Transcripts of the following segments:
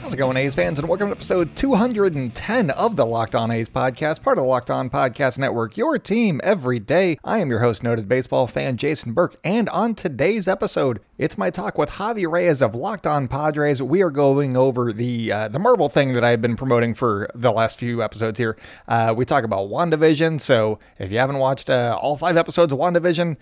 How's it going, A's fans, and welcome to episode 210 of the Locked On A's podcast, part of the Locked On Podcast Network, your team every day. I am your host, noted baseball fan Jason Burke, and on today's episode, it's my talk with Javi Reyes of Locked On Padres. We are going over the Marvel thing that I've been promoting for the last few episodes here. We talk about WandaVision, so if you haven't watched all five episodes of WandaVision,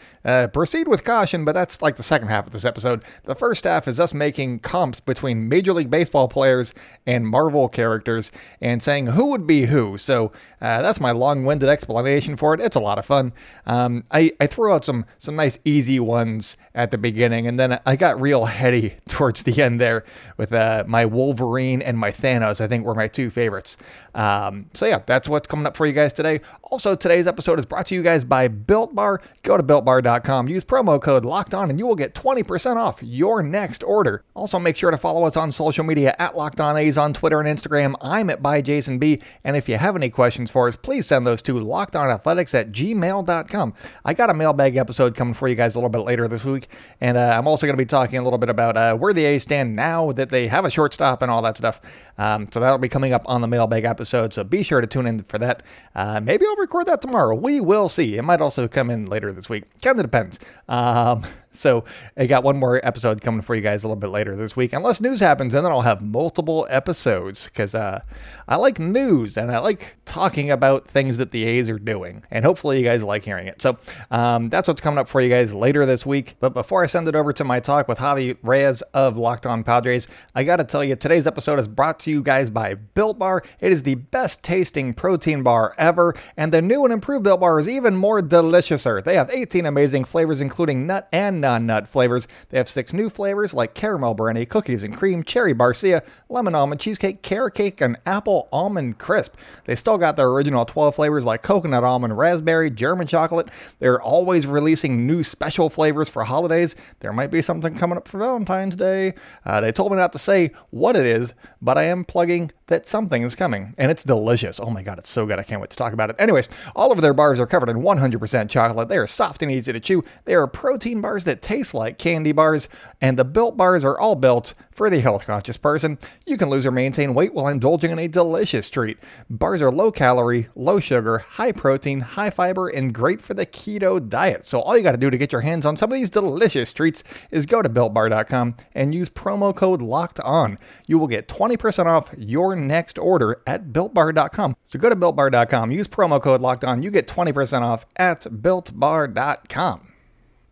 proceed with caution, but that's like the second half of this episode. The first half is us making comps between Major League Baseball players and Marvel characters and saying who would be who. So that's my long-winded explanation for it. It's a lot of fun. I threw out some nice easy ones at the beginning, and then I got real heady towards the end there with my Wolverine and my Thanos, I think, were my two favorites. So yeah, that's what's coming up for you guys today. Also, today's episode is brought to you guys by Built Bar. Go to BuiltBar.com, use promo code LOCKEDON, and you will get 20% off your next order. Also, make sure to follow us on social media at Locked On A's on Twitter and Instagram. I'm at byjasonb, and if you have any questions for us, please send those to lockedonathletics@gmail.com. I got a mailbag episode coming for you guys a little bit later this week, and I'm also going to be talking a little bit about where the A's stand now that they have a shortstop and all that stuff. So that'll be coming up on the mailbag episode, so be sure to tune in for that. Maybe I'll record that tomorrow. We will see. It might also come in later this week. Kind of depends. So I got one more episode coming for you guys a little bit later this week, unless news happens, and then I'll have multiple episodes, because I like news, and I like talking about things that the A's are doing, and hopefully you guys like hearing it. So that's what's coming up for you guys later this week. But before I send it over to my talk with Javi Reyes of Locked On Padres, I got to tell you, today's episode is brought to you guys by Built Bar. It is the best tasting protein bar ever, and the new and improved Built Bar is even more deliciouser. They have 18 amazing flavors, including nut and non-nut flavors. They have 6 new flavors like caramel brandy, cookies and cream, cherry barcia, lemon almond cheesecake, carrot cake, and apple almond crisp. They still got their original 12 flavors like coconut almond raspberry, German chocolate. They're always releasing new special flavors for holidays. There might be something coming up for Valentine's Day. They told me not to say what it is, but I am plugging that something is coming, and it's delicious. Oh my God, it's so good. I can't wait to talk about it. Anyways, all of their bars are covered in 100% chocolate. They are soft and easy to chew. They are protein bars that taste like candy bars, and the Built Bars are all built for the health-conscious person. You can lose or maintain weight while indulging in a delicious treat. Bars are low-calorie, low-sugar, high-protein, high-fiber, and great for the keto diet. So all you got to do to get your hands on some of these delicious treats is go to BuiltBar.com and use promo code LOCKEDON. You will get 20% off your next order at BuiltBar.com. So go to BuiltBar.com, use promo code LOCKEDON, you get 20% off at BuiltBar.com.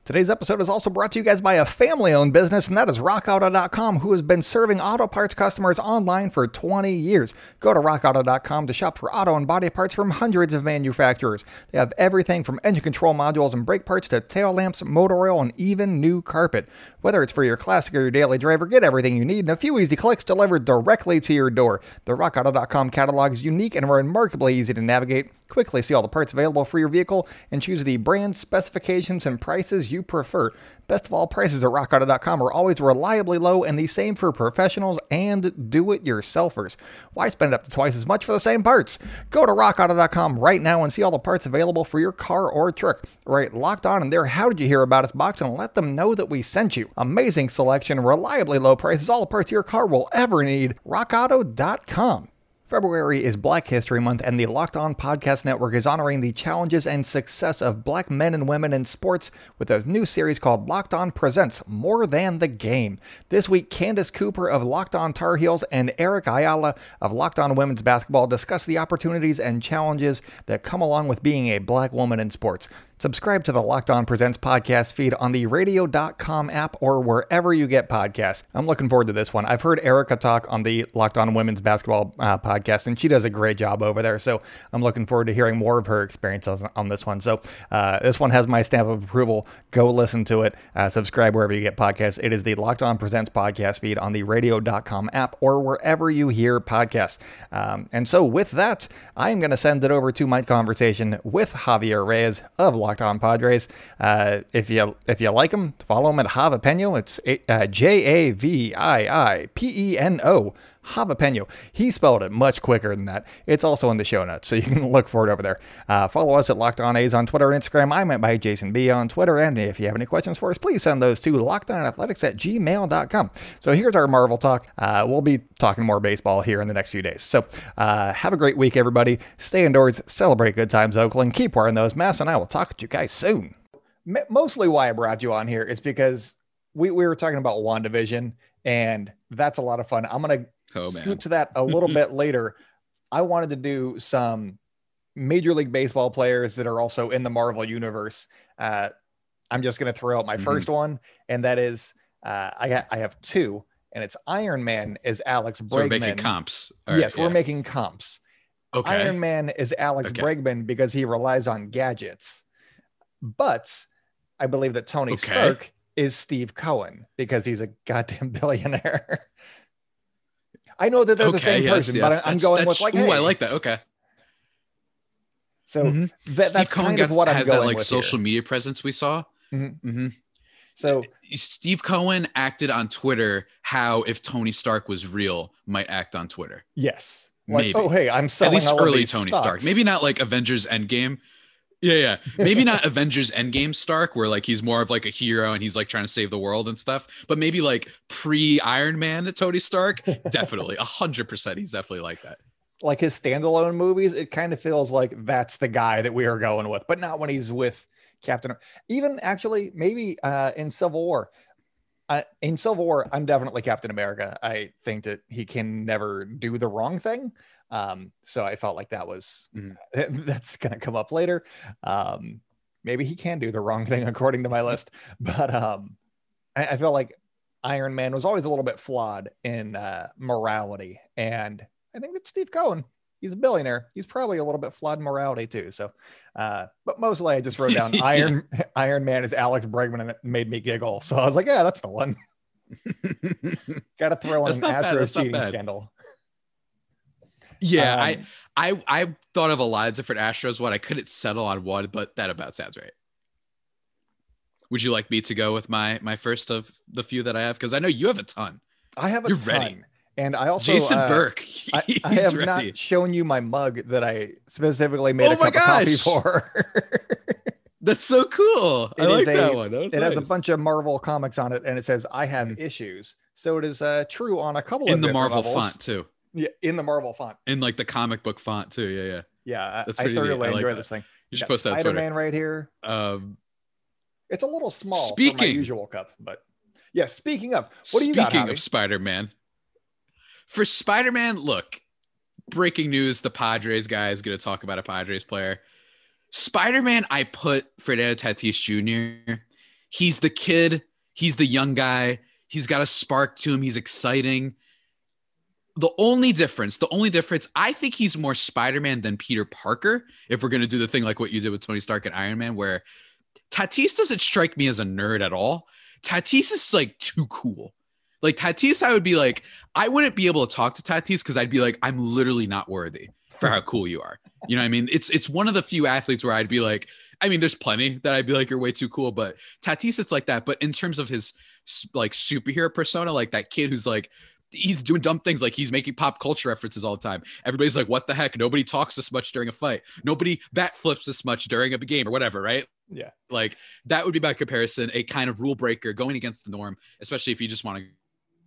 Today's episode is also brought to you guys by a family-owned business, and that is rockauto.com, who has been serving auto parts customers online for 20 years. Go to rockauto.com to shop for auto and body parts from hundreds of manufacturers. They have everything from engine control modules and brake parts to tail lamps, motor oil, and even new carpet. Whether it's for your classic or your daily driver, get everything you need in a few easy clicks delivered directly to your door. The rockauto.com catalog is unique and remarkably easy to navigate. Quickly see all the parts available for your vehicle and choose the brand, specifications, and prices you prefer. Best of all, prices at rockauto.com are always reliably low, and the same for professionals and do-it-yourselfers. Why spend up to twice as much for the same parts? Go to rockauto.com right now and see all the parts available for your car or truck. Right, Locked On in their How Did You Hear About Us box, and let them know that we sent you. Amazing selection, reliably low prices, all the parts your car will ever need. rockauto.com. February is Black History Month, and the Locked On Podcast Network is honoring the challenges and success of Black men and women in sports with a new series called Locked On Presents More Than the Game. This week, Candace Cooper of Locked On Tar Heels and Eric Ayala of Locked On Women's Basketball discuss the opportunities and challenges that come along with being a Black woman in sports. Subscribe to the Locked On Presents podcast feed on the Radio.com app or wherever you get podcasts. I'm looking forward to this one. I've heard Erica talk on the Locked On Women's Basketball podcast, and she does a great job over there. So I'm looking forward to hearing more of her experience on this one. So this one has my stamp of approval. Go listen to it. Subscribe wherever you get podcasts. It is the Locked On Presents podcast feed on the Radio.com app or wherever you hear podcasts. And so with that, I'm going to send it over to my conversation with Javier Reyes of Locked On Padres. If you like him, follow him at Javi Peno. It's J-A-V-I-I-P-E-N-O. Javapeno. He spelled it much quicker than that. It's also in the show notes, so you can look for it over there. Follow us at Locked On A's on Twitter and Instagram. I'm at by Jason B on Twitter, and if you have any questions for us, please send those to lockedonathletics@gmail.com. So here's our Marvel talk. We'll be talking more baseball here in the next few days. So have a great week, everybody. Stay indoors, celebrate good times, Oakland. Keep wearing those masks, and I will talk to you guys soon. Mostly why I brought you on here is because we were talking about WandaVision, and that's a lot of fun. I'm going to scoot to that a little bit later. I wanted to do some Major League Baseball players that are also in the Marvel universe. I'm just going to throw out my first one, and that is I have two, and it's Iron Man is Alex Bregman. So we're making comps. Right, yes, yeah. We're making comps. Okay. Iron Man is Alex Bregman because he relies on gadgets, but I believe that Tony Stark is Steve Cohen because he's a goddamn billionaire. I know that they're the same person, but I'm going with like, hey. Ooh, I like that. Okay. So that's kind of what I'm going with. Has that like social media presence we saw. Mm-hmm. Mm-hmm. So Steve Cohen acted on Twitter how if Tony Stark was real, might act on Twitter. Yes. Like, maybe. Oh, hey, I'm selling at least early Tony Stark. Maybe not like Avengers Endgame. Yeah. Maybe not Avengers Endgame Stark, where like he's more of like a hero and he's like trying to save the world and stuff. But maybe like pre-Iron Man Tony Stark, definitely 100%. He's definitely like that. Like his standalone movies, it kind of feels like that's the guy that we are going with, but not when he's with Captain. Even actually, maybe in Civil War. In Civil War, I'm definitely Captain America. I think that he can never do the wrong thing. So I felt like that was that's going to come up later. Maybe he can do the wrong thing according to my list, but I felt like Iron Man was always a little bit flawed in morality, and I think that Steve Cohen, he's a billionaire, he's probably a little bit flawed in morality too. So, but mostly I just wrote down Iron Man is Alex Bregman, and it made me giggle. So I was like, yeah, that's the one. Got to throw in an Astros cheating scandal. Yeah, I thought of a lot of different Astros. I couldn't settle on one, but that about sounds right. Would you like me to go with my first of the few that I have? Because I know you have a ton. I have a ton. You're ready. And I also Jason Burke. I have ready. Not shown you my mug that I specifically made a cup of coffee for. That's so cool. I like that one. It has a bunch of Marvel comics on it, and it says I have issues. So it is true on a couple of the Marvel levels. Font too. Yeah, in the Marvel font. In like the comic book font too. Yeah. Yeah, that's I thoroughly enjoy this thing. You should post that on Twitter. Spider-Man right here. It's a little small for my usual cup, but yeah, speaking of, what do you got, Javi? Speaking of Spider-Man. For Spider-Man, look, breaking news, the Padres guy is going to talk about a Padres player. Spider-Man, I put Fernando Tatis Jr. He's the kid. He's the young guy. He's got a spark to him. He's exciting. The only difference, I think he's more Spider-Man than Peter Parker. If we're going to do the thing like what you did with Tony Stark and Iron Man, where Tatis doesn't strike me as a nerd at all. Tatis is like too cool. Like Tatis, I would be like, I wouldn't be able to talk to Tatis because I'd be like, I'm literally not worthy for how cool you are. You know what I mean? It's one of the few athletes where I'd be like, I mean, there's plenty that I'd be like, you're way too cool. But Tatis, it's like that. But in terms of his like superhero persona, like that kid who's like, he's doing dumb things, like he's making pop culture references all the time. Everybody's like, what the heck? Nobody talks this much during a fight. Nobody bat flips this much during a game or whatever, right? Yeah. Like that would be by comparison, a kind of rule breaker going against the norm, especially if you just want to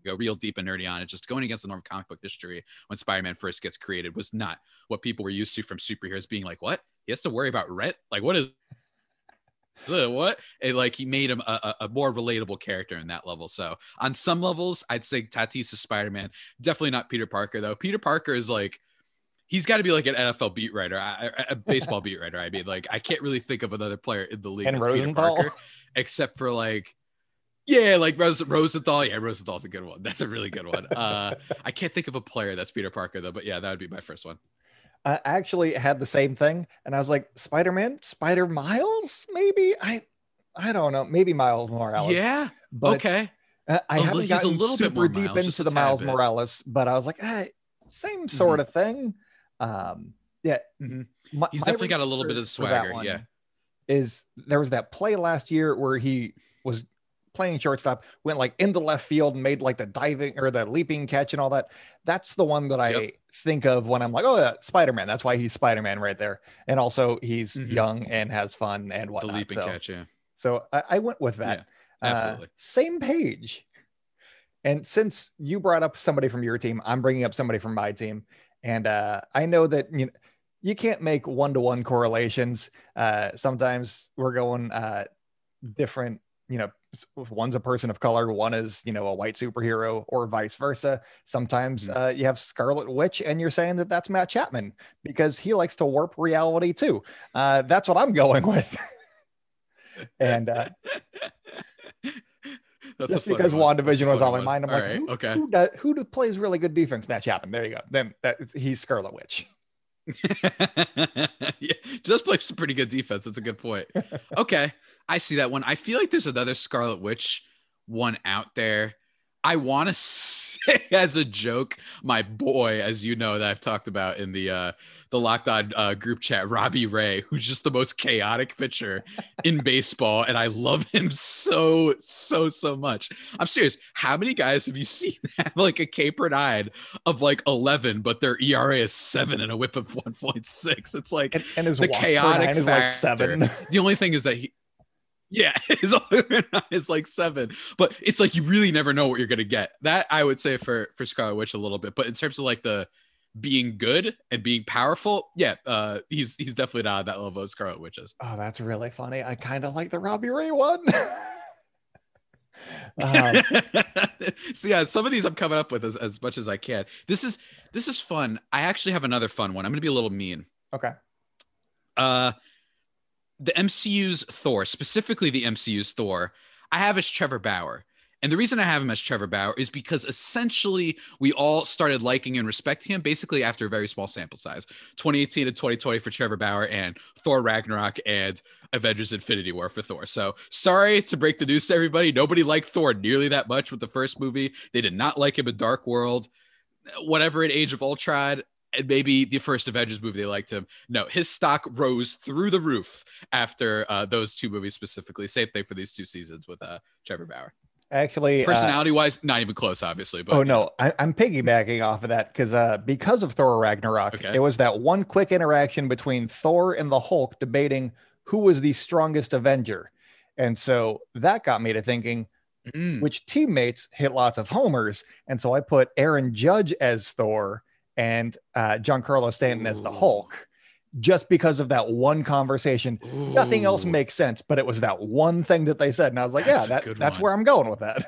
go real deep and nerdy on it. Just going against the norm of comic book history when Spider-Man first gets created was not what people were used to from superheroes being like, what? He has to worry about rent? Like, what is... what? It, like he made him a more relatable character in that level. So on some levels, I'd say Tatis is Spider-Man. Definitely not Peter Parker though. Peter Parker is like, he's got to be like an NFL beat writer, a baseball beat writer. I mean, like, I can't really think of another player in the league. And Rosenthal? Peter Parker, except for like, yeah, like Rosenthal. Yeah, Rosenthal's a good one. That's a really good one. I can't think of a player that's Peter Parker, though. But yeah, that would be my first one. I actually had the same thing. And I was like, Spider-Man, Spider-Miles, maybe? I don't know. Maybe Miles Morales. Yeah. But okay. I haven't gotten a little super bit deep into the Miles Morales, but I was like, hey, same sort of thing. Yeah. Mm-hmm. He's definitely got a little bit of swagger. Yeah. There was that play last year where he was playing shortstop, went like into left field and made like the diving or the leaping catch and all that. That's the one that I think of when I'm like, oh, Spider-Man. That's why he's Spider-Man right there. And also he's young and has fun and whatnot. The leaping catch, yeah. So I went with that. Yeah, absolutely. Same page. And since you brought up somebody from your team, I'm bringing up somebody from my team. And I know that you can't make one-to-one correlations. Sometimes we're going different, one's a person of color, one is, a white superhero or vice versa. Sometimes you have Scarlet Witch and you're saying that's Matt Chapman because he likes to warp reality too. That's what I'm going with. And that's just because WandaVision was on my mind, I'm all like, right, who plays really good defense? Matt Chapman. There you go. Then he's Scarlet Witch. Yeah, just plays some pretty good defense. That's a good point. Okay, I see that one. I feel like there's another Scarlet Witch one out there. I want to say as a joke, my boy, as you know, that I've talked about in the Locked On group chat, Robbie Ray, who's just the most chaotic pitcher in baseball. And I love him so much. I'm serious. How many guys have you seen have like a capered eye of like 11, but their ERA is 7 and a whip of 1.6. It's like, and his the chaotic factor is like 7. The only thing is that it's like 7, but it's like you really never know what you're gonna get. That I would say for Scarlet Witch a little bit, but in terms of like the being good and being powerful, he's definitely not at that level of Scarlet Witches. Oh, that's really funny. I kind of like the Robbie Ray one. So yeah, some of these I'm coming up with as much as I can. This is fun. I actually have another fun one. I'm gonna be a little mean. Okay. The MCU's Thor, specifically the MCU's Thor, I have as Trevor Bauer. And the reason I have him as Trevor Bauer is because essentially we all started liking and respecting him basically after a very small sample size. 2018 to 2020 for Trevor Bauer and Thor Ragnarok and Avengers Infinity War for Thor. So sorry to break the news to everybody. Nobody liked Thor nearly that much with the first movie. They did not like him in Dark World, whatever in Age of Ultron. And maybe the first Avengers movie, they liked him. No, his stock rose through the roof after those two movies specifically. Same thing for these two seasons with Trevor Bauer. Actually, personality-wise, not even close, obviously. But, I'm piggybacking off of that because of Thor Ragnarok, It was that one quick interaction between Thor and the Hulk debating who was the strongest Avenger. And so that got me to thinking, which teammates hit lots of homers? And so I put Aaron Judge as Thor and Giancarlo Stanton as the Hulk, just because of that one conversation. Ooh. Nothing else makes sense, but it was that one thing that they said. And I was like, that's where I'm going with that.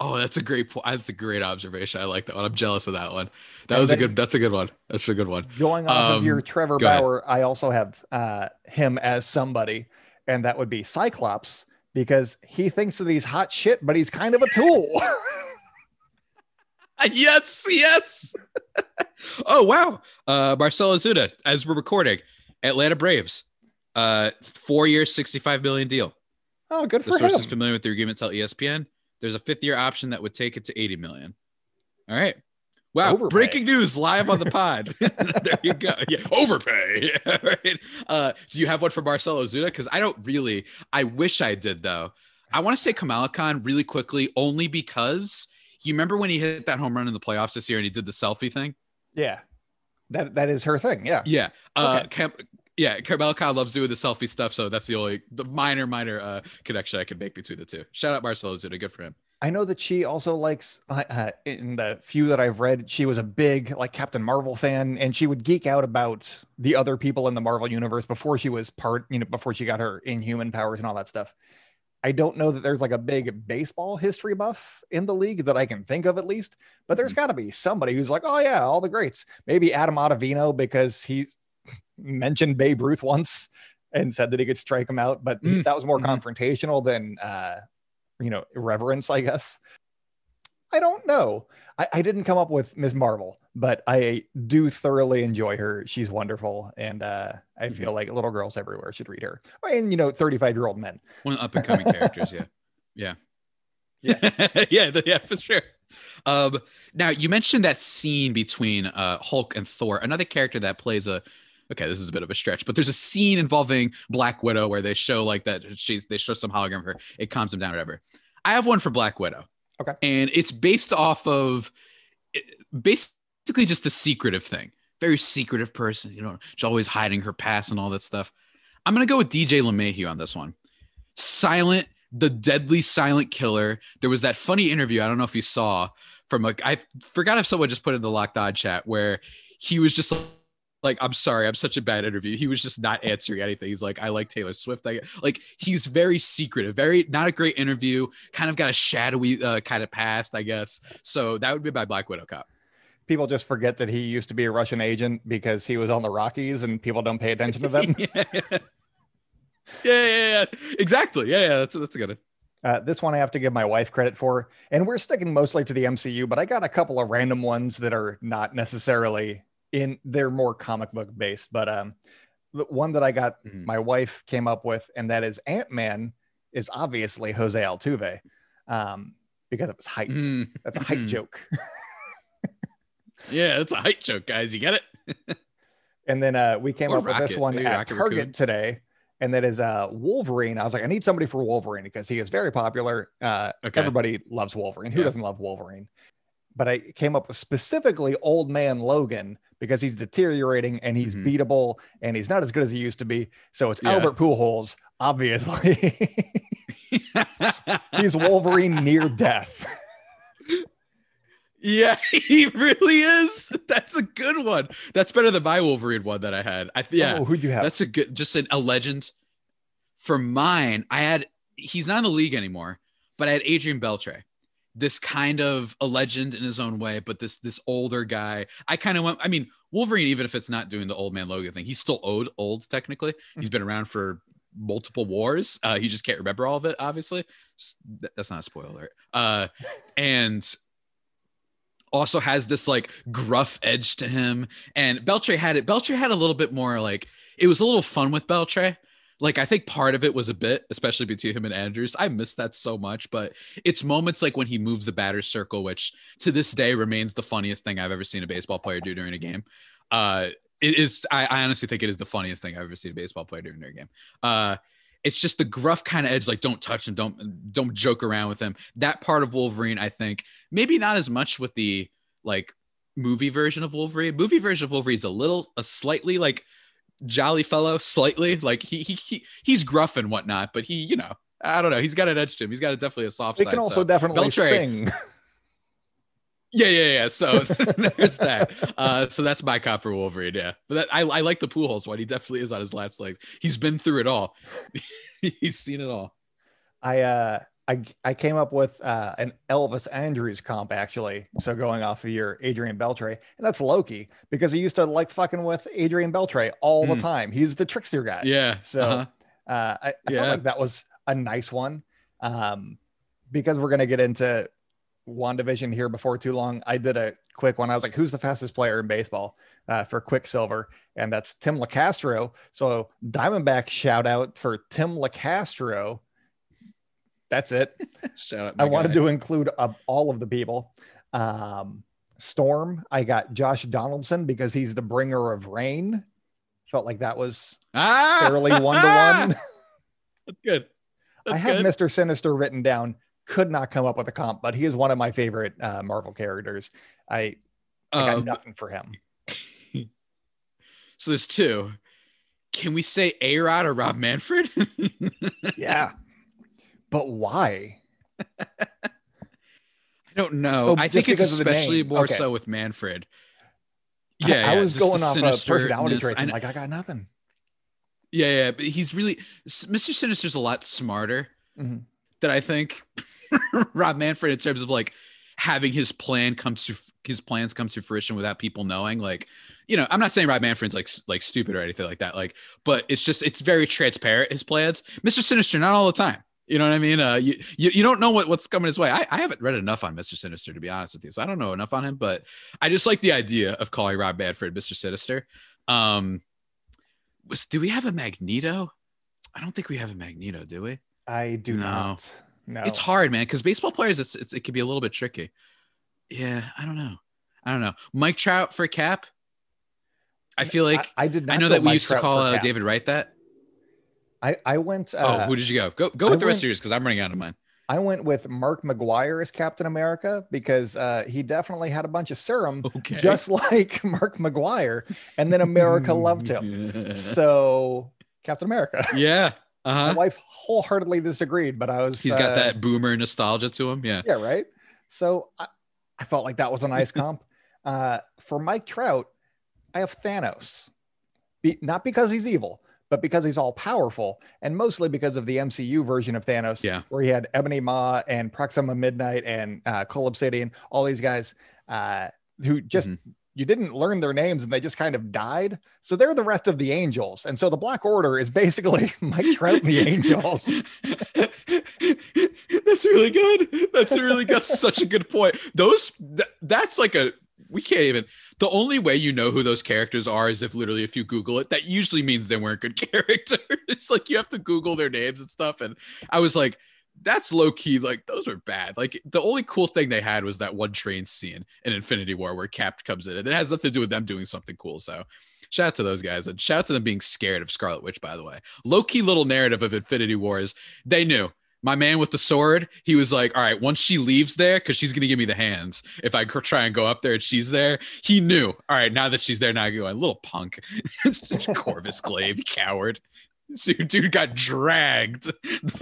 Oh, that's a great point. That's a great observation. I like that one. I'm jealous of that one. That's a good one. That's a good one. Going off of your Trevor Bauer, ahead. I also have him as somebody, and that would be Cyclops, because he thinks that he's hot shit, but he's kind of a tool. Yes. Oh, wow. Marcelo Zuna, as we're recording, Atlanta Braves, 4 years, $65 million deal. Oh, good for him. The sources familiar with the agreement tell ESPN there's a 5th-year option that would take it to $80 million. All right. Wow. Overpay. Breaking news live on the pod. There you go. Yeah. Overpay. Yeah, right. Do you have one for Marcelo Zuna? Because I don't really. I wish I did, though. I want to say Kamala Khan really quickly, only because... You remember when he hit that home run in the playoffs this year and he did the selfie thing? Yeah. That is her thing. Yeah. Yeah. Okay. Kamala Khan loves doing the selfie stuff. So that's the only minor connection I can make between the two. Shout out Marcelo Zuna. Good for him. I know that she also likes, in the few that I've read, she was a big Captain Marvel fan, and she would geek out about the other people in the Marvel universe before she got her Inhuman powers and all that stuff. I don't know that there's like a big baseball history buff in the league that I can think of at least, but there's got to be somebody who's like, oh yeah, all the greats. Maybe Adam Ottavino, because he mentioned Babe Ruth once and said that he could strike him out, but that was more confrontational than, irreverence, I guess. I don't know. I didn't come up with Ms. Marvel, but I do thoroughly enjoy her. She's wonderful. And I feel like little girls everywhere should read her. And, 35-year-old men. One of the up-and-coming characters, yeah. Yeah. Yeah. yeah, for sure. Now, you mentioned that scene between Hulk and Thor. Another character that plays okay, this is a bit of a stretch, but there's a scene involving Black Widow where they show like that. They show some hologram of her. It calms him down, whatever. I have one for Black Widow. Okay. And it's based off of basically just the secretive thing. Very secretive person. She's always hiding her past and all that stuff. I'm going to go with DJ LeMahieu on this one. Silent, the deadly silent killer. There was that funny interview. I don't know if you saw I forgot if someone just put it in the Locked On chat where he was just like, I'm sorry, I'm such a bad interview. He was just not answering anything. He's like, I like Taylor Swift. He's very secretive, not a great interview, kind of got a shadowy kind of past, I guess. So that would be my Black Widow cop. People just forget that he used to be a Russian agent because he was on the Rockies and people don't pay attention to them. Yeah. Exactly. Yeah. That's a good one. This one I have to give my wife credit for, and we're sticking mostly to the MCU, but I got a couple of random ones that are not necessarily they're more comic book based, but the one that I got my wife came up with, and that is Ant-Man is obviously Jose Altuve, because of his height. That's a height joke. Yeah, that's a height joke, guys. You get it? And then we came up with this one at Target today, and that is Wolverine. I was like, I need somebody for Wolverine because he is very popular. Everybody loves Wolverine. Who doesn't love Wolverine? But I came up with specifically Old Man Logan because he's deteriorating and he's beatable and he's not as good as he used to be. So it's Albert Pujols, obviously. He's Wolverine near death. Yeah, he really is. That's a good one. That's better than my Wolverine one that I had. Who'd you have? That's a good, a legend. For mine, he's not in the league anymore, but I had Adrian Beltre. This kind of a legend in his own way, but this older guy, Wolverine, even if it's not doing the Old Man Logan thing, he's still old technically. He's been around for multiple wars. He just can't remember all of it, obviously. That's not a spoiler. And also has this like gruff edge to him. And Beltre had it. Beltre had a little bit more like, it was a little fun with Beltre. Like, I think part of it was a bit, especially between him and Andrews. I miss that so much, but it's moments like when he moves the batter's circle, which to this day remains the funniest thing I've ever seen a baseball player do during a game. I honestly think it is the funniest thing I've ever seen a baseball player do during a game. It's just the gruff kind of edge, like don't touch him, don't joke around with him. That part of Wolverine, I think, maybe not as much with the like movie version of Wolverine. Movie version of Wolverine is a slightly like jolly fellow, slightly like he's gruff and whatnot, but he I don't know, he's got an edge to him. He's got definitely a soft side. He can also definitely sing. Yeah. So there's that. So that's my cop for Wolverine. Yeah, but I like the Pujols one. He definitely is on his last legs. He's been through it all. He's seen it all. I came up with an Elvis Andrews comp, actually. So going off of your Adrian Beltre, and that's Loki, because he used to like fucking with Adrian Beltre all the time. He's the trickster guy. Yeah. So I felt like that was a nice one. Because we're going to get into WandaVision here before too long, I did a quick one. I was like, who's the fastest player in baseball for Quicksilver? And that's Tim LaCastro. So Diamondback shout out for Tim LaCastro. That's it. Shout out, I wanted to include all of the people. Storm, I got Josh Donaldson because he's the bringer of rain. Felt like that was fairly one-to-one. That's good. I had Mr. Sinister written down. Could not come up with a comp, but he is one of my favorite Marvel characters. I got nothing for him. So there's two. Can we say A-Rod or Rob Manfred? Yeah. But why? I don't know. I think it's especially more so with Manfred. Yeah, I was going off of personality traits. I'm like, I got nothing. Yeah, but he's really Mr. Sinister's a lot smarter. that I think Rob Manfred, in terms of like having his plan come to his plans come to fruition without people knowing, like, you know, I'm not saying Rob Manfred's like stupid or anything like that. Like, but it's just, it's very transparent, his plans. Mr. Sinister, not all the time. You know what I mean? You don't know what's coming his way. I haven't read enough on Mr. Sinister, to be honest with you. So I don't know enough on him, but I just like the idea of calling Rob Manfred Mr. Sinister. Do we have a Magneto? I don't think we have a Magneto, do we? I do not. No. It's hard, man, because baseball players, it can be a little bit tricky. Yeah, I don't know. Mike Trout for Cap? I feel like I did not. I know that we used to call David Wright that. I went. Who did you go? Go with the rest of yours because I'm running out of mine. I went with Mark McGwire as Captain America because he definitely had a bunch of serum, just like Mark McGwire, and then America loved him. Yeah. So Captain America. Yeah. Uh-huh. My wife wholeheartedly disagreed, but he's got that boomer nostalgia to him. Yeah. Yeah. Right. So I felt like that was a nice comp. For Mike Trout, I have Thanos, not because he's evil, but because he's all powerful, and mostly because of the MCU version of Thanos, where he had Ebony Maw and Proxima Midnight and Cole Obsidian, all these guys who just, you didn't learn their names and they just kind of died. So they're the rest of the Angels. And so the Black Order is basically Mike Trout and the Angels. That's really good. Such a good point. That's like we can't even, the only way you know who those characters are is if literally if you Google it. That usually means they weren't good characters. It's like you have to Google their names and stuff. And I was like, that's low key. Like those are bad. Like the only cool thing they had was that one train scene in Infinity War where Cap comes in, and it has nothing to do with them doing something cool. So shout out to those guys, and shout out to them being scared of Scarlet Witch, by the way. Low key little narrative of Infinity War is they knew. My man with the sword, he was like, all right, once she leaves there, because she's going to give me the hands. If I try and go up there and she's there, he knew. All right, now that she's there, now I go, little punk. Corvus Glaive, coward. Dude got dragged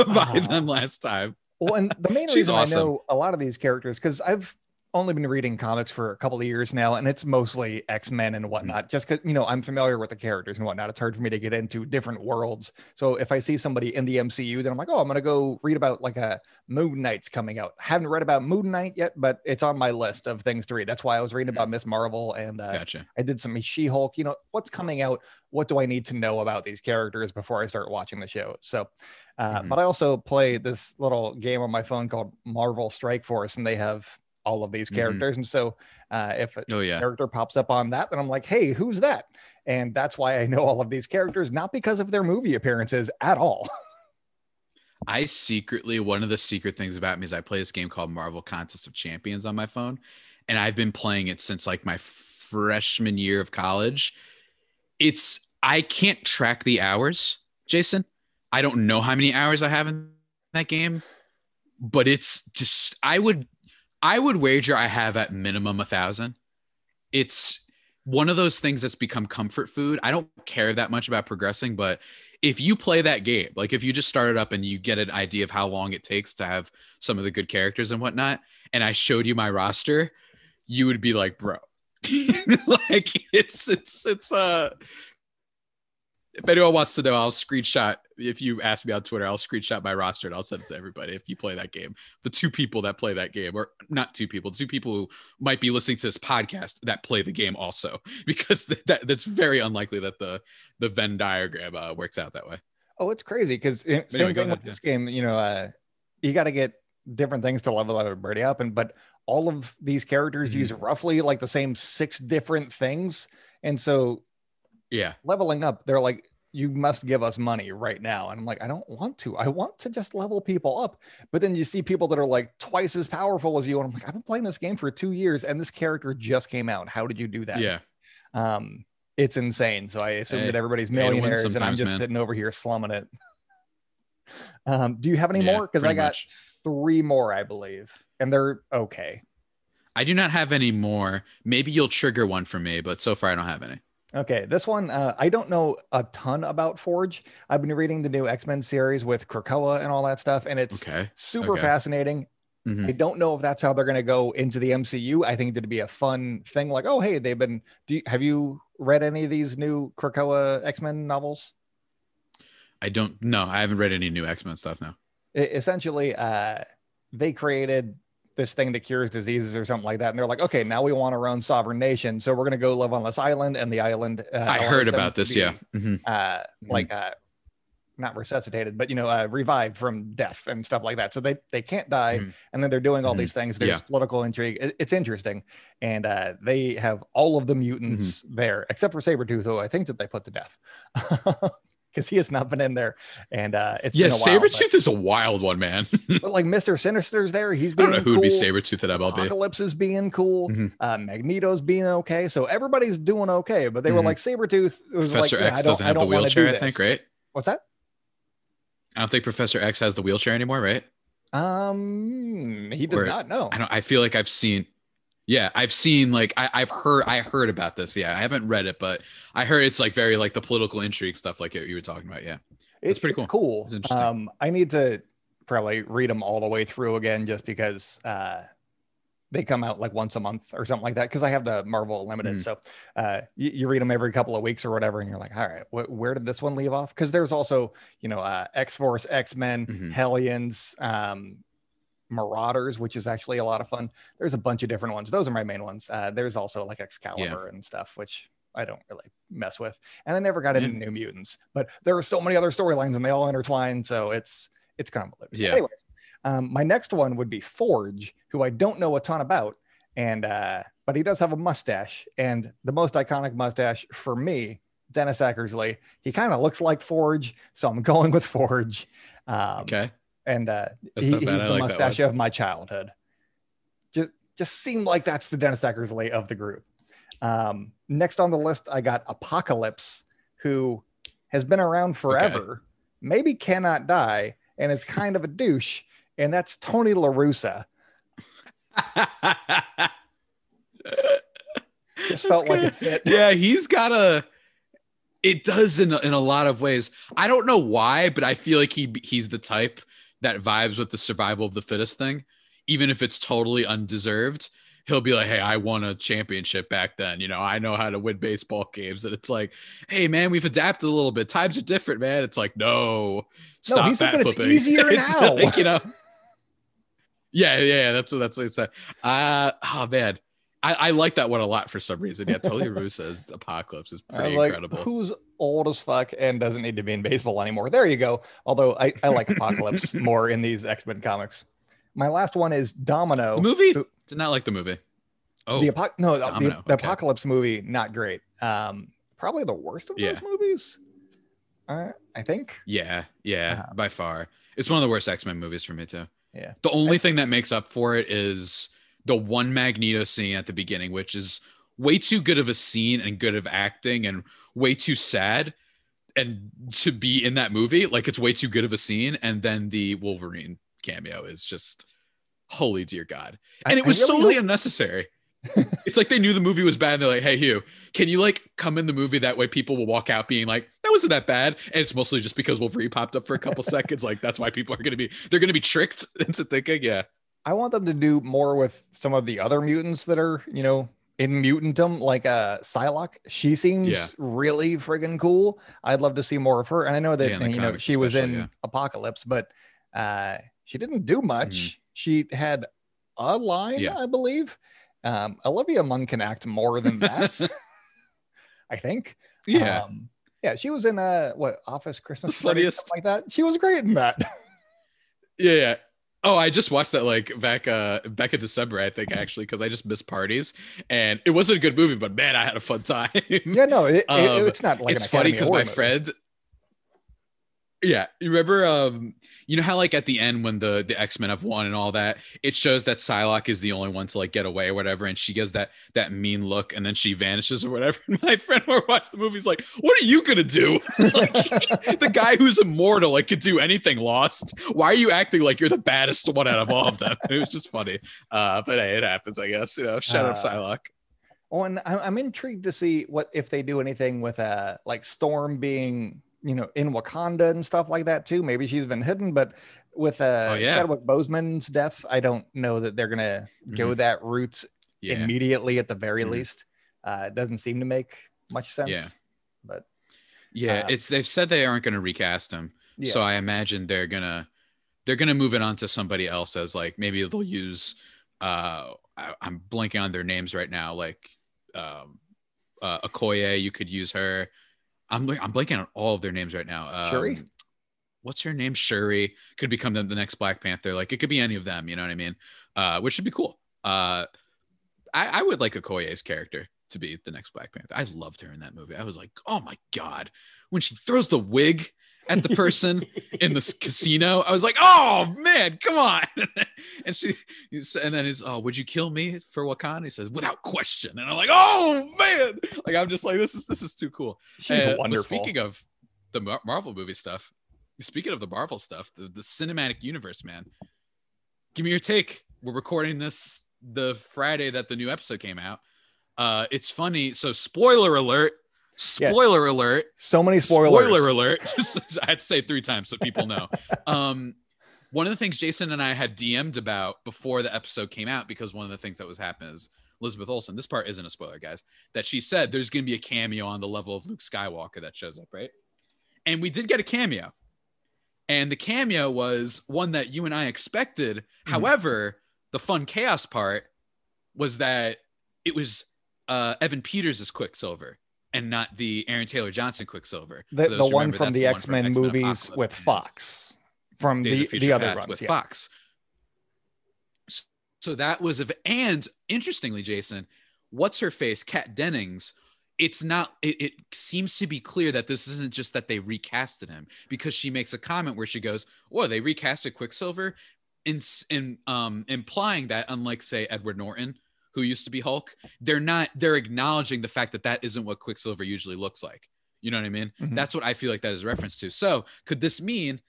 by them last time. Well, and the main reason awesome. I know a lot of these characters, because I've only been reading comics for a couple of years now, and it's mostly X-Men and whatnot, just because, you know, I'm familiar with the characters and whatnot. It's hard for me to get into different worlds. So if I see somebody in the MCU, then I'm like, oh, I'm going to go read about like a Moon Knight's coming out. Haven't read about Moon Knight yet, but it's on my list of things to read. That's why I was reading about Ms. Marvel, and I did some She-Hulk, you know, what's coming out? What do I need to know about these characters before I start watching the show? So, but I also play this little game on my phone called Marvel Strike Force, and they have all of these characters. And so if a character pops up on that, then I'm like, hey, who's that? And that's why I know all of these characters, not because of their movie appearances at all. I secretly, one of the secret things about me is I play this game called Marvel Contest of Champions on my phone. And I've been playing it since like my freshman year of college. I can't track the hours, Jason. I don't know how many hours I have in that game, but it's just, I would wager I have at minimum 1,000. It's one of those things that's become comfort food. I don't care that much about progressing, but if you play that game, like if you just start it up and you get an idea of how long it takes to have some of the good characters and whatnot, and I showed you my roster, you would be like, bro, like it's if anyone wants to know, I'll screenshot. If you ask me on Twitter, I'll screenshot my roster and I'll send it to everybody. If you play that game, the two people that play that game, or not two people, two people who might be listening to this podcast that play the game also, because that's very unlikely that the Venn diagram works out that way. Oh, it's crazy because same anyway, thing with this game. You know, you got to get different things to level everybody up, but all of these characters use roughly like the same 6 different things, and so. Yeah. Leveling up, they're like, you must give us money right now. And I'm like, I don't want to. I want to just level people up. But then you see people that are like twice as powerful as you. And I'm like, I've been playing this game for 2 years and this character just came out. How did you do that? Yeah. It's insane. So I assume that everybody's millionaires and I'm just sitting over here slumming it. Do you have any more? Because I got 3 more, I believe. And they're okay. I do not have any more. Maybe you'll trigger one for me, but so far I don't have any. Okay, this one, I don't know a ton about Forge. I've been reading the new X-Men series with Krakoa and all that stuff, and it's super fascinating. I don't know if that's how they're going to go into the MCU. I think it'd be a fun thing like, oh, hey, they've been... have you read any of these new Krakoa X-Men novels? I haven't read any new X-Men stuff, no. essentially they created this thing that cures diseases or something like that. And they're like, okay, now we want our own sovereign nation. So we're going to go live on this island, and the island. I heard about this. Yeah. Mm-hmm. Not resuscitated, but, revived from death and stuff like that. So they can't die. Mm-hmm. And then they're doing all mm-hmm. these things. There's political intrigue. It's interesting. And they have all of the mutants mm-hmm. there, except for Sabretooth, who I think that they put to death. Because he has not been in there, and it's been a while. Sabretooth is a wild one, man. But like Mr. Sinister's there, he's being cool. I don't know who would be Sabretooth at that. Apocalypse is being cool. Mm-hmm. Magneto's being okay, so everybody's doing okay. But they mm-hmm. were like Sabretooth. It was Professor X doesn't have the wheelchair, I think, right? What's that? I don't think Professor X has the wheelchair anymore, right? He does not know. I feel like I've seen. Yeah, I've seen I heard about this. Yeah, I haven't read it, but I heard it's like very like the political intrigue stuff like you were talking about. Yeah, it's pretty cool. It's interesting. I need to probably read them all the way through again just because they come out like once a month or something like that because I have the Marvel Limited. Mm-hmm. So you read them every couple of weeks or whatever, and you're like, all right, where did this one leave off? Because there's also X-Force, X-Men, mm-hmm. Hellions, Marauders, which is actually a lot of fun. There's a bunch of different ones. Those are my main ones. There's also like Excalibur and stuff, which I don't really mess with. And I never got into New Mutants, but there are so many other storylines and they all intertwine. So it's convoluted. Yeah. Anyways, my next one would be Forge, who I don't know a ton about. And, but he does have a mustache, and the most iconic mustache for me, Dennis Eckersley, he kind of looks like Forge. So I'm going with Forge. Okay. And he's the mustache of my childhood. Just seemed like that's the Dennis Eckersley of the group. Next on the list, I got Apocalypse, who has been around forever, maybe cannot die, and is kind of a douche. And that's Tony La Russa. Just felt like it fit. Yeah, he's got a... It does in a lot of ways. I don't know why, but I feel like he's the type... that vibes with the survival of the fittest thing. Even if it's totally undeserved, he'll be like, hey, I won a championship back then. I know how to win baseball games. And it's like, hey man, we've adapted a little bit. Times are different, man. It's like, no, he's thinking it's easier now. Like, Yeah. That's what he said. Oh man. I like that one a lot for some reason. Yeah, Tony Russo's Apocalypse is pretty incredible. Who's old as fuck and doesn't need to be in baseball anymore? There you go. Although I like Apocalypse more in these X-Men comics. My last one is Domino. The movie? Did not like the movie. Oh, Domino. The Apocalypse movie, not great. Probably the worst of those movies, I think. Yeah, by far. It's one of the worst X-Men movies for me too. Yeah. The only thing that makes up for it is... the one Magneto scene at the beginning, which is way too good of a scene and good of acting and way too sad. And to be in that movie, like it's way too good of a scene. And then the Wolverine cameo is just, holy dear God. And it was really solely unnecessary. It's like they knew the movie was bad. And they're like, hey, Hugh, can you like come in the movie? That way people will walk out being like, that wasn't that bad. And it's mostly just because Wolverine popped up for a couple seconds. Like that's why people are going to be, they're going to be tricked into thinking, I want them to do more with some of the other mutants that are, in mutantum, like Psylocke. She seems really friggin' cool. I'd love to see more of her. And I know that, she was in Apocalypse, but she didn't do much. Mm-hmm. She had a line, I believe. Olivia Munn can act more than that, I think. Yeah. She was in, Office Christmas Party, something like that. She was great in that. Yeah. Oh, I just watched that back in December, I think, actually, because I just missed parties, and it wasn't a good movie, but man, I had a fun time. Yeah, no, it's not like it's funny because my friend. Yeah, you remember, how like at the end when the X-Men have won and all that, it shows that Psylocke is the only one to like get away or whatever, and she gives that mean look, and then she vanishes or whatever. And my friend who watched the movie's like, "What are you gonna do? The guy who's immortal like could do anything. Lost. Why are you acting like you're the baddest one out of all of them?" It was just funny, but hey, it happens, I guess. Shout out Psylocke. Oh, and I'm intrigued to see what if they do anything with like Storm being. In Wakanda and stuff like that too. Maybe she's been hidden, but with Chadwick Boseman's death, I don't know that they're gonna go that route immediately. At the very least, it doesn't seem to make much sense. Yeah. But they've said they aren't gonna recast him, so I imagine they're gonna they're going to move it on to somebody else as like, maybe they'll use, I'm blanking on their names right now. Like, Okoye, you could use her. I'm blanking on all of their names right now. Shuri? What's her name? Shuri could become the next Black Panther. Like, it could be any of them, you know what I mean? Which should be cool. I would like Okoye's character to be the next Black Panther. I loved her in that movie. I was like, oh my God, when she throws the wig at the person in the casino, I was like, oh man, come on. And then it's, oh, would you kill me for Wakanda? He says, without question. And I'm like, oh man, like, I'm just like, this is too cool. She's wonderful. Speaking of the Marvel movie stuff, the cinematic universe, man, give me your take. We're recording this the Friday that the new episode came out. It's funny. So spoiler alert, so many spoilers. Spoiler alert. I had to say 3 times so people know. One of the things Jason and I had DM'd about before the episode came out, because one of the things that was happening is Elizabeth Olsen, this part isn't a spoiler, guys, that she said there's going to be a cameo on the level of Luke Skywalker that shows up, right? And we did get a cameo. And the cameo was one that you and I expected. Mm-hmm. However, the fun chaos part was that it was Evan Peters' Quicksilver and not the Aaron Taylor Johnson Quicksilver. The one from the X-Men movies with Fox. From the other runs. With Fox. So that was... And interestingly, Jason, what's-her-face, Kat Dennings... It's not, it seems to be clear that this isn't just that they recasted him, because she makes a comment where she goes, "Whoa, they recasted Quicksilver," in implying that, unlike say Edward Norton, who used to be Hulk, they're acknowledging the fact that that isn't what Quicksilver usually looks like. You know what I mean? Mm-hmm. That's what I feel like that is a reference to. So it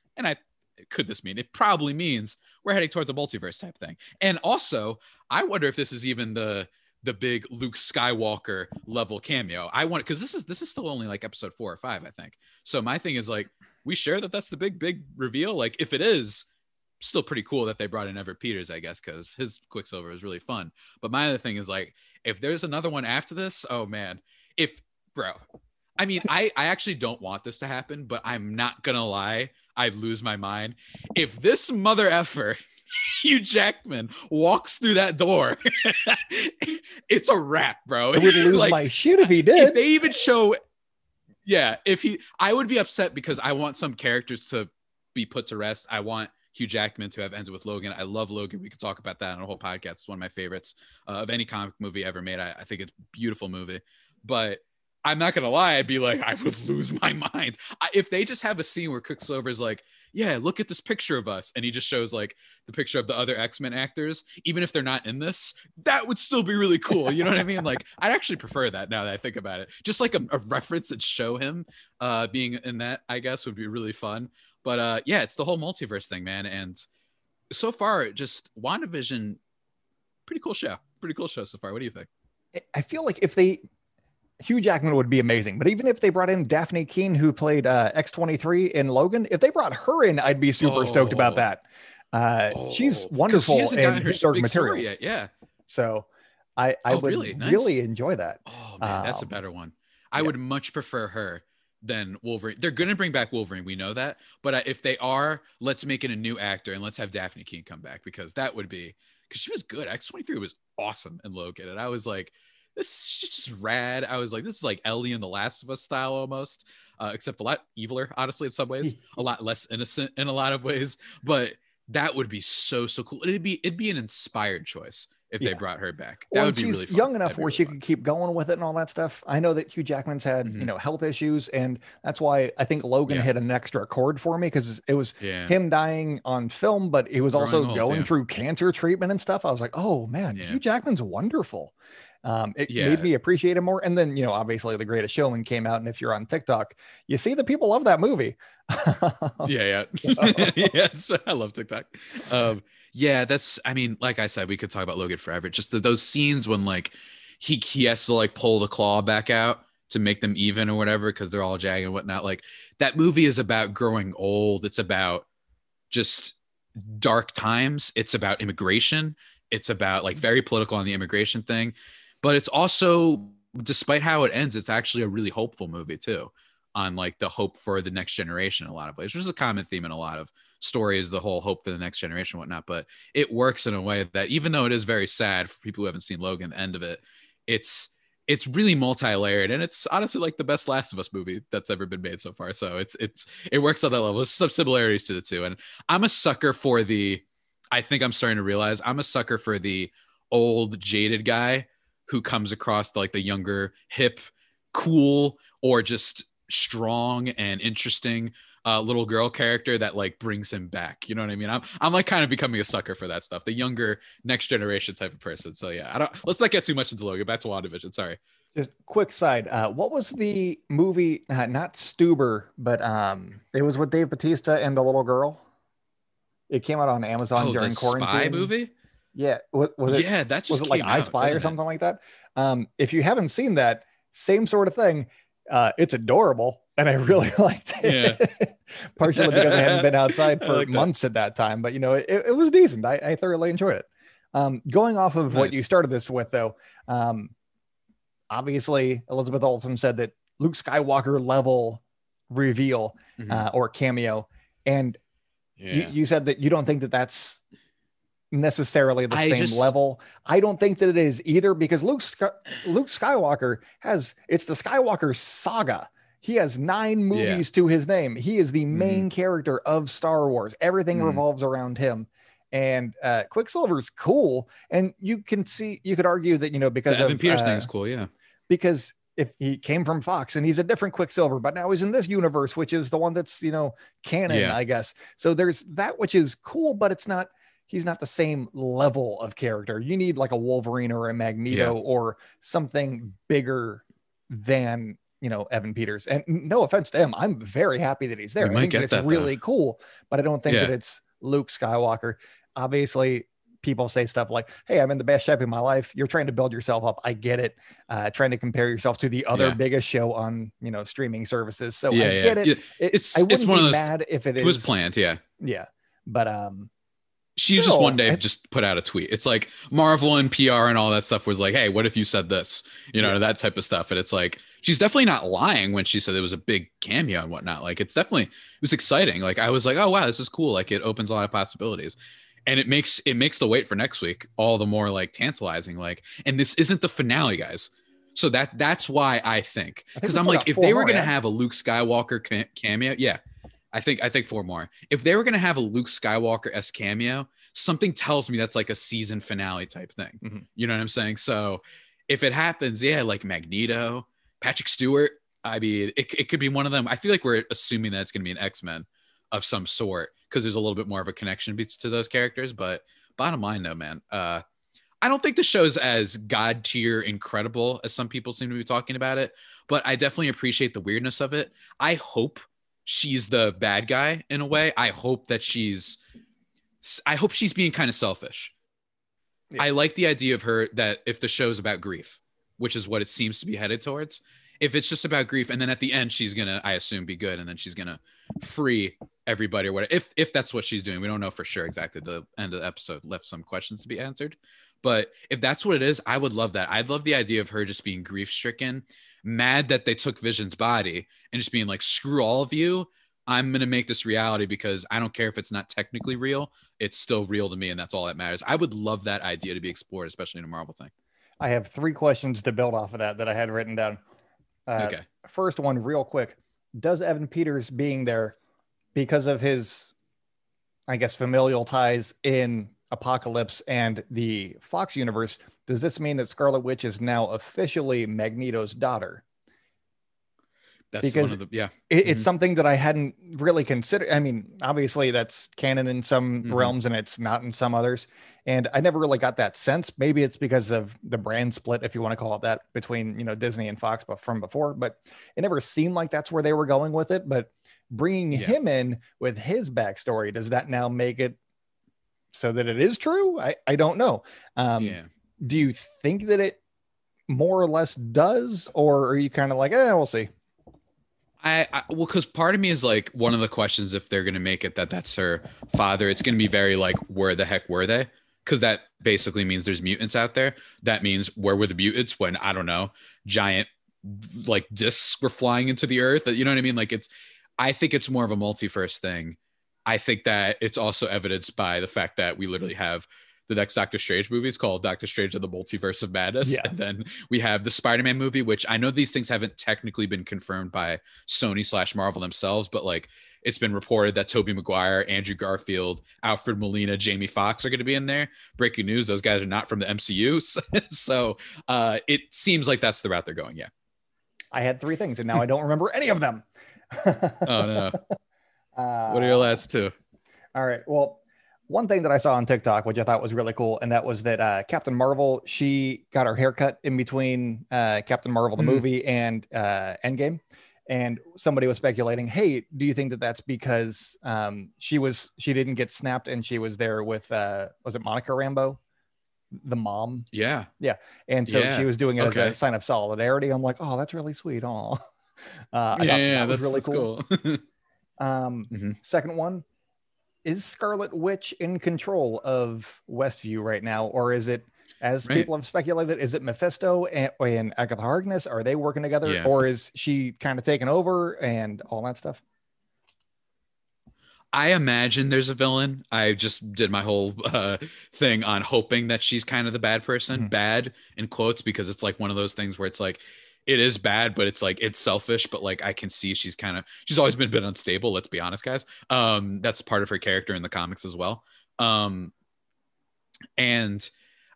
probably means we're heading towards a multiverse type thing. And also, I wonder if this is even the big Luke Skywalker level cameo. I want, because this is still only like episode 4 or 5, I think. So my thing is like, we share that's the big reveal. Like, if it is, still pretty cool that they brought in Evan Peters, I guess, because his Quicksilver is really fun. But my other thing is like, if there's another one after this, oh man, I mean, I actually don't want this to happen, but I'm not gonna lie, I'd lose my mind if this mother effer Hugh Jackman walks through that door. It's a wrap, bro. I would lose like, my shit if he did. If they even show, yeah, I would be upset, because I want some characters to be put to rest. I want Hugh Jackman to have ended with Logan. I love Logan. We could talk about that on a whole podcast. It's one of my favorites of any comic movie ever made. I think it's a beautiful movie, but I'm not gonna lie, I'd be like, I would lose my mind. If they just have a scene where Quicksilver's like, yeah, look at this picture of us, and he just shows like the picture of the other X-Men actors, even if they're not in this, that would still be really cool. You know what I mean? Like, I'd actually prefer that now that I think about it. Just like a reference that show him being in that, I guess, would be really fun. But yeah, it's the whole multiverse thing, man. And so far, just WandaVision, pretty cool show so far. What do you think? I feel like if they... Hugh Jackman would be amazing, but even if they brought in Daphne Keane, who played X-23 in Logan, if they brought her in, I'd be super stoked about that. She's wonderful in historic materials. Yet, yeah. So I would really enjoy that. Oh man, that's a better one. I would much prefer her than Wolverine. They're going to bring back Wolverine. We know that, but if they are, let's make it a new actor and let's have Daphne Keane come back, because that would be, because she was good. X-23 was awesome in Logan. And I was like, this is just rad. I was like, this is like Ellie in The Last of Us style almost, except a lot eviler, honestly, in some ways, a lot less innocent in a lot of ways. But that would be so cool. It'd be an inspired choice if they brought her back. That would be really fun. Young enough where she could keep going with it and all that stuff. I know that Hugh Jackman's had health issues, and that's why I think Logan hit an extra chord for me, because it was him dying on film, but he was also going through cancer treatment and stuff. I was like, oh man, Hugh Jackman's wonderful. It made me appreciate it more. And then, obviously The Greatest Showman came out, and if you're on TikTok, you see that people love that movie. I love TikTok. I mean, like I said, we could talk about Logan forever. Just those scenes when like he has to like pull the claw back out to make them even or whatever, because they're all jagged and whatnot. Like, that movie is about growing old. It's about just dark times. It's about immigration. It's about like very political on the immigration thing. But it's also, despite how it ends, it's actually a really hopeful movie too. on like the hope for the next generation in a lot of ways, which is a common theme in a lot of stories, the whole hope for the next generation and whatnot. But it works in a way that, even though it is very sad for people who haven't seen Logan, the end of it, it's really multi-layered, and it's honestly like the best Last of Us movie that's ever been made so far. So it works on that level. There's some similarities to the two. And I'm a sucker for the old jaded guy who comes across like the younger, hip, cool, or just strong and interesting little girl character that like brings him back. You know what I mean? I'm like kind of becoming a sucker for that stuff, the younger next generation type of person. So yeah, let's not get too much into Logan. Back to WandaVision. Sorry. Just quick side. What was the movie? Not Stuber, but it was with Dave Bautista and the little girl. It came out on Amazon during quarantine. Spy movie. Yeah. Was it? Yeah, that just was it, like I Spy or something like that. If you haven't seen that, same sort of thing. It's adorable. And I really liked it, yeah. Partially because I hadn't been outside for months at that time. But, you know, it was decent. I thoroughly enjoyed it. Going off of what you started this with, though, obviously, Elizabeth Olsen said that Luke Skywalker level reveal or cameo. And you said that you don't think that that's necessarily the same level. I don't think that it is either, because Luke Skywalker it's the Skywalker saga. He has 9 movies to his name. He is the main character of Star Wars. Everything revolves around him. And Quicksilver's cool. And you could argue that, you know, because Evan Peters thing is cool, yeah. Because if he came from Fox and he's a different Quicksilver, but now he's in this universe, which is the one that's, you know, canon, I guess. So there's that, which is cool, but he's not the same level of character. You need like a Wolverine or a Magneto or something bigger than, you know, Evan Peters. And no offense to him, I'm very happy that he's there. I think that it's really cool, but I don't think that it's Luke Skywalker. Obviously, people say stuff like, hey, I'm in the best shape of my life. You're trying to build yourself up. I get it. Trying to compare yourself to the other biggest show on, you know, streaming services. So I get it. I wouldn't be mad if it is. It was planned, yeah. Yeah. But she just one day just put out a tweet. It's like Marvel and PR and all that stuff was like, hey, what if you said this? You know, that type of stuff. And it's like, she's definitely not lying when she said it was a big cameo and whatnot. Like, it was exciting. Like, I was like, oh wow, this is cool. Like, it opens a lot of possibilities. And it makes the wait for next week all the more like tantalizing. Like, and this isn't the finale, guys. So that's why I think, because I'm like, if they were going to have a Luke Skywalker cameo, I think 4 more. If they were going to have a Luke Skywalker-esque cameo, something tells me that's like a season finale type thing. Mm-hmm. You know what I'm saying? So if it happens, like Magneto, Patrick Stewart, I mean, it could be one of them. I feel like we're assuming that it's going to be an X-Men of some sort because there's a little bit more of a connection to those characters. But bottom line, though, man, I don't think the show's as God-tier incredible as some people seem to be talking about it, but I definitely appreciate the weirdness of it. I hope she's the bad guy in a way. I hope she's being kind of selfish. Yeah. I like the idea of her that if the show's about grief, which is what it seems to be headed towards, if it's just about grief, and then at the end, she's going to, I assume, be good. And then she's going to free everybody or whatever. If that's what she's doing, we don't know for sure exactly. The end of the episode left some questions to be answered, but if that's what it is, I would love that. I'd love the idea of her just being grief stricken, mad that they took Vision's body, and just being like, screw all of you. I'm going to make this reality because I don't care if it's not technically real. It's still real to me. And that's all that matters. I would love that idea to be explored, especially in a Marvel thing. I have 3 questions to build off of that I had written down. Okay. First one real quick. Does Evan Peters being there, because of his, I guess, familial ties in Apocalypse and the Fox universe, does this mean that Scarlet Witch is now officially Magneto's daughter? That's because one of the, it's something that I hadn't really considered. I mean, obviously that's canon in some realms and it's not in some others. And I never really got that sense. Maybe it's because of the brand split, if you want to call it that, between, you know, Disney and Fox, but from before, but it never seemed like that's where they were going with it. But bringing him in with his backstory, does that now make it so that it is true? I don't know. Do you think that it more or less does, or are you kind of like, we'll see? Well, because part of me is like, one of the questions, if they're going to make it that's her father, it's going to be very like, where the heck were they? Because that basically means there's mutants out there. That means where were the mutants when, I don't know, giant like discs were flying into the earth. You know what I mean? Like it's, I think it's more of a multiverse thing. I think that it's also evidenced by the fact that we literally have the next Doctor Strange movie is called Doctor Strange and the Multiverse of Madness. Yeah. And then we have the Spider-Man movie, which I know these things haven't technically been confirmed by Sony/Marvel themselves, but like it's been reported that Tobey Maguire, Andrew Garfield, Alfred Molina, Jamie Foxx are going to be in there. Breaking news, those guys are not from the MCU. So it seems like that's the route they're going. Yeah. I had three things and now I don't remember any of them. Oh no. What are your last two? All right. Well, one thing that I saw on TikTok, which I thought was really cool, and that was that Captain Marvel, she got her haircut in between Captain Marvel, the movie, and Endgame. And somebody was speculating, hey, do you think that that's because she didn't get snapped and she was there with, was it Monica Rambeau? The mom? Yeah. Yeah. And so she was doing it as a sign of solidarity. I'm like, oh, that's really sweet. Aw. I thought that was really cool. Second one. Is Scarlet Witch in control of Westview right now? Or is it, as people have speculated, is it Mephisto and Agatha Harkness? Are they working together? Yeah. Or is she kind of taking over and all that stuff? I imagine there's a villain. I just did my whole thing on hoping that she's kind of the bad person. Bad in quotes, because it's like one of those things where it's like, it is bad, but it's like, it's selfish, but like I can see she's always been a bit unstable. Let's be honest, guys. That's part of her character in the comics as well. And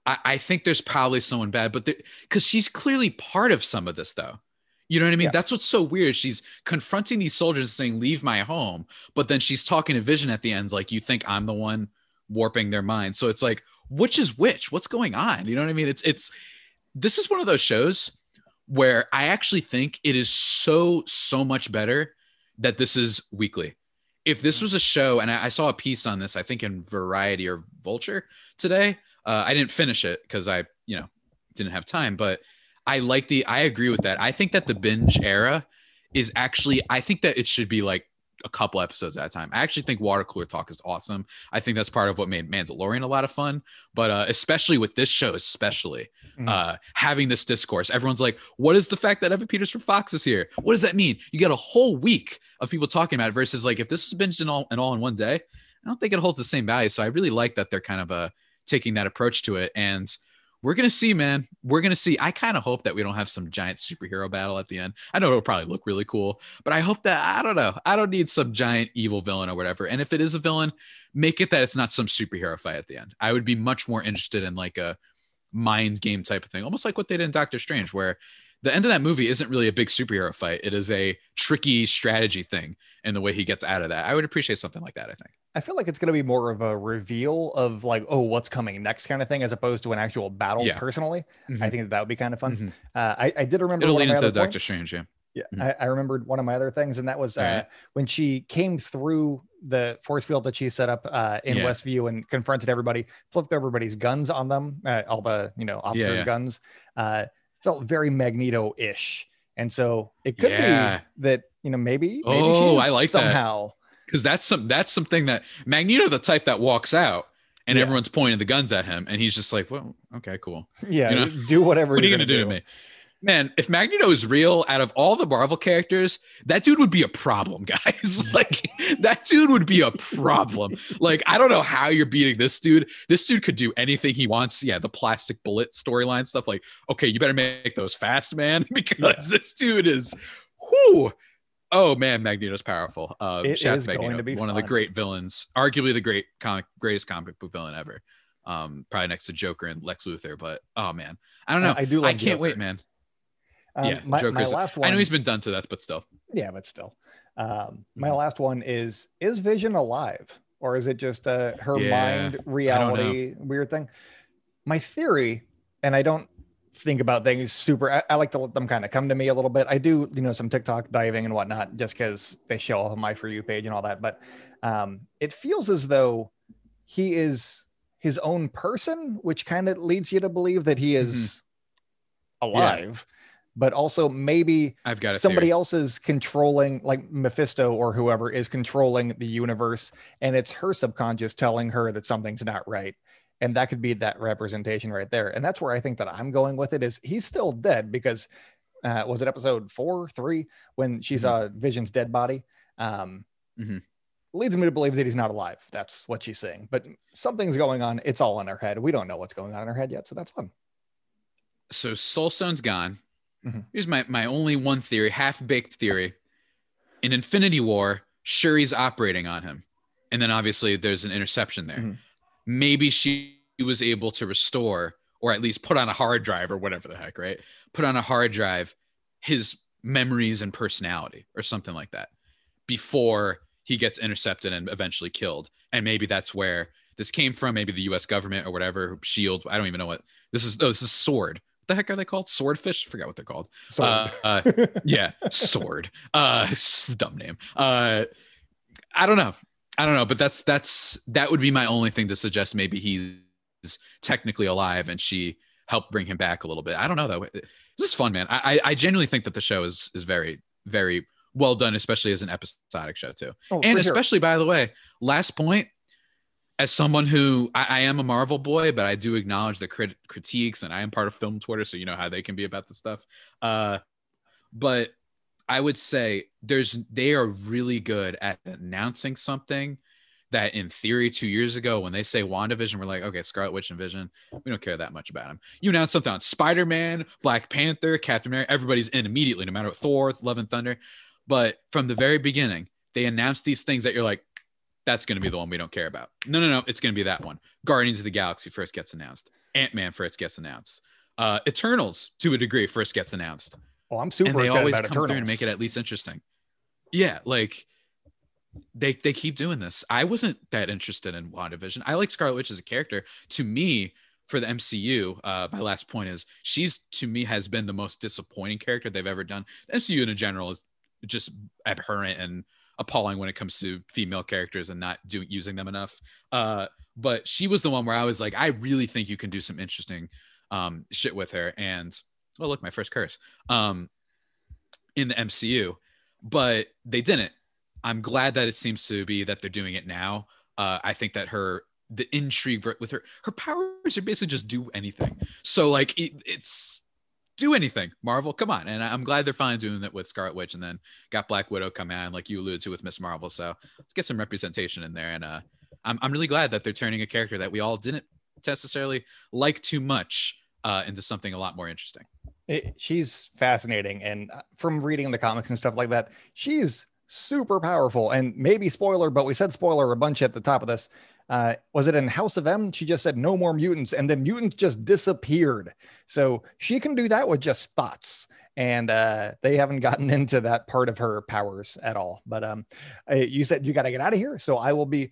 I think there's probably someone bad, but because she's clearly part of some of this though. You know what I mean? Yeah. That's what's so weird. She's confronting these soldiers saying, leave my home. But then she's talking to Vision at the end. Like, you think I'm the one warping their minds. So it's like, which is which? What's going on? You know what I mean? This is one of those shows where I actually think it is so much better that this is weekly. If this was a show, and I saw a piece on this, I think in Variety or Vulture today, I didn't finish it because I, didn't have time, but I agree with that. I think that the binge era is actually, I think that it should be like a couple episodes at a time. I actually think Water Cooler Talk is awesome. I think that's part of what made Mandalorian a lot of fun, but especially with this show, having this discourse, everyone's like, what is the fact that Evan Peters from Fox is here? What does that mean? You got a whole week of people talking about it versus like, if this was binged all in one day, I don't think it holds the same value. So I really like that they're kind of taking that approach to it. And we're going to see, man. We're going to see. I kind of hope that we don't have some giant superhero battle at the end. I know it'll probably look really cool, but I hope that, I don't know. I don't need some giant evil villain or whatever. And if it is a villain, make it that it's not some superhero fight at the end. I would be much more interested in like a mind game type of thing, almost like what they did in Doctor Strange, where the end of that movie isn't really a big superhero fight. It is a tricky strategy thing and the way he gets out of that. I would appreciate something like that, I think. I feel like it's going to be more of a reveal of like, oh, what's coming next kind of thing, as opposed to an actual battle personally. I think that would be kind of fun. I did remember. It'll lean into Doctor Strange, yeah. Yeah, I remembered one of my other things, and that was when she came through the force field that she set up in Westview and confronted everybody, flipped everybody's guns on them, all the officers' guns. Felt very Magneto-ish, and so it could be that maybe I like somehow that, because that's something that Magneto, the type that walks out and everyone's pointing the guns at him and he's just like, well, okay, cool, do whatever. What are you gonna do to me? Man, if Magneto is real, out of all the Marvel characters, that dude would be a problem, guys. Like, that dude would be a problem. Like, I don't know how you're beating this dude. This dude could do anything he wants. Yeah, the plastic bullet storyline stuff. Like, okay, you better make those fast, man, because this dude is, whoo. Oh, man, Magneto's powerful. It is Magneto, going to be one of the great villains, arguably the greatest comic book villain ever. Probably next to Joker and Lex Luthor, but, oh, man. I don't know. I do like Joker. I can't wait, man. My last one, I know he's been done to death, but still. Yeah, but still. My last one is Vision alive? Or is it just her mind, reality, weird thing? My theory, and I don't think about things super, I like to let them kind of come to me a little bit. I do, some TikTok diving and whatnot, just because they show up on my For You page and all that. But it feels as though he is his own person, which kind of leads you to believe that he is alive. Yeah. But also maybe somebody else is controlling, like Mephisto or whoever is controlling the universe, and it's her subconscious telling her that something's not right. And that could be that representation right there. And that's where I think that I'm going with it, is he's still dead, because was it episode 4, 3, when she saw Vision's dead body? Leads me to believe that he's not alive. That's what she's saying. But something's going on. It's all in her head. We don't know what's going on in her head yet, so that's fun. So Soulstone's gone. Here's my only one theory, half-baked theory. In Infinity War, Shuri's operating on him. And then obviously there's an interception there. Maybe she was able to restore, or at least put on a hard drive or whatever the heck, right? Put on a hard drive his memories and personality or something like that before he gets intercepted and eventually killed. And maybe that's where this came from. Maybe the U.S. government or whatever, SHIELD. I don't even know what this is. Oh, this is SWORD. What the heck are they called? Swordfish? I forgot what they're called. Yeah, SWORD. Dumb name. I don't know. But that would be my only thing to suggest. Maybe he's technically alive and she helped bring him back a little bit. I don't know though. This is fun, man. I genuinely think that the show is very, very well done, especially as an episodic show too. Especially, by the way, last point, as someone who I am a Marvel boy, but I do acknowledge the critiques, and I am part of film Twitter, so you know how they can be about this stuff. But I would say they are really good at announcing something that in theory 2 years ago, when they say WandaVision, we're like, okay, Scarlet Witch and Vision, we don't care that much about them. You announce something on Spider-Man, Black Panther, Captain America, everybody's in immediately, no matter what, Thor, Love and Thunder. But from the very beginning, they announced these things that you're like, that's going to be the one we don't care about. No, it's going to be that one. Guardians of the Galaxy first gets announced. Ant-Man first gets announced. Eternals, to a degree, first gets announced. Oh, I'm super excited about Eternals. And they always come through and make it at least interesting. Yeah, like, they keep doing this. I wasn't that interested in WandaVision. I like Scarlet Witch as a character. To me, for the MCU, my last point is, she's, to me, has been the most disappointing character they've ever done. The MCU in general is just abhorrent and appalling when it comes to female characters and not using them enough. But she was the one where I was like, I really think you can do some interesting shit with her. And, oh, look, my first curse in the MCU. But they didn't. I'm glad that it seems to be that they're doing it now. I think that the intrigue with her powers are basically just do anything. So, like, it's... do anything, Marvel, come on. And I'm glad they're finally doing that with Scarlet Witch, and then got Black Widow come out, like you alluded to, with Miss Marvel. So let's get some representation in there. And I'm really glad that they're turning a character that we all didn't necessarily like too much into something a lot more interesting. She's fascinating, and from reading the comics and stuff like that, she's super powerful. And maybe spoiler, but we said spoiler a bunch at the top of this. Was it in House of M? She just said no more mutants, and then mutants just disappeared. So she can do that with just spots, and they haven't gotten into that part of her powers at all. But you said you got to get out of here, so I will be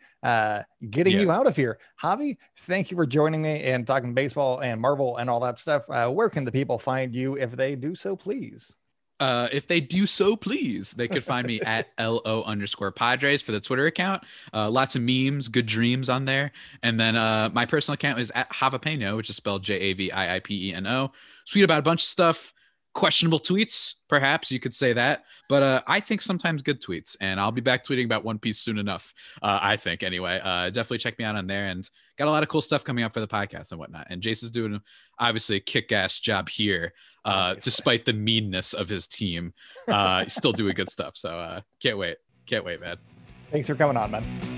getting you out of here. Javi, thank you for joining me and talking baseball and Marvel and all that stuff. Where can the people find you if they do so, please? They could find me at LO_Padres for the Twitter account. Lots of memes, good dreams on there. And then my personal account is at Javi Peno, which is spelled JAVIIPENO. Tweet about a bunch of stuff, questionable tweets, perhaps you could say that. But I think sometimes good tweets, and I'll be back tweeting about One Piece soon enough. I think anyway. Definitely check me out on there, and got a lot of cool stuff coming up for the podcast and whatnot. And Jason's doing obviously a kick-ass job here, despite the meanness of his team. Still doing good stuff. So can't wait, man. Thanks for coming on, man.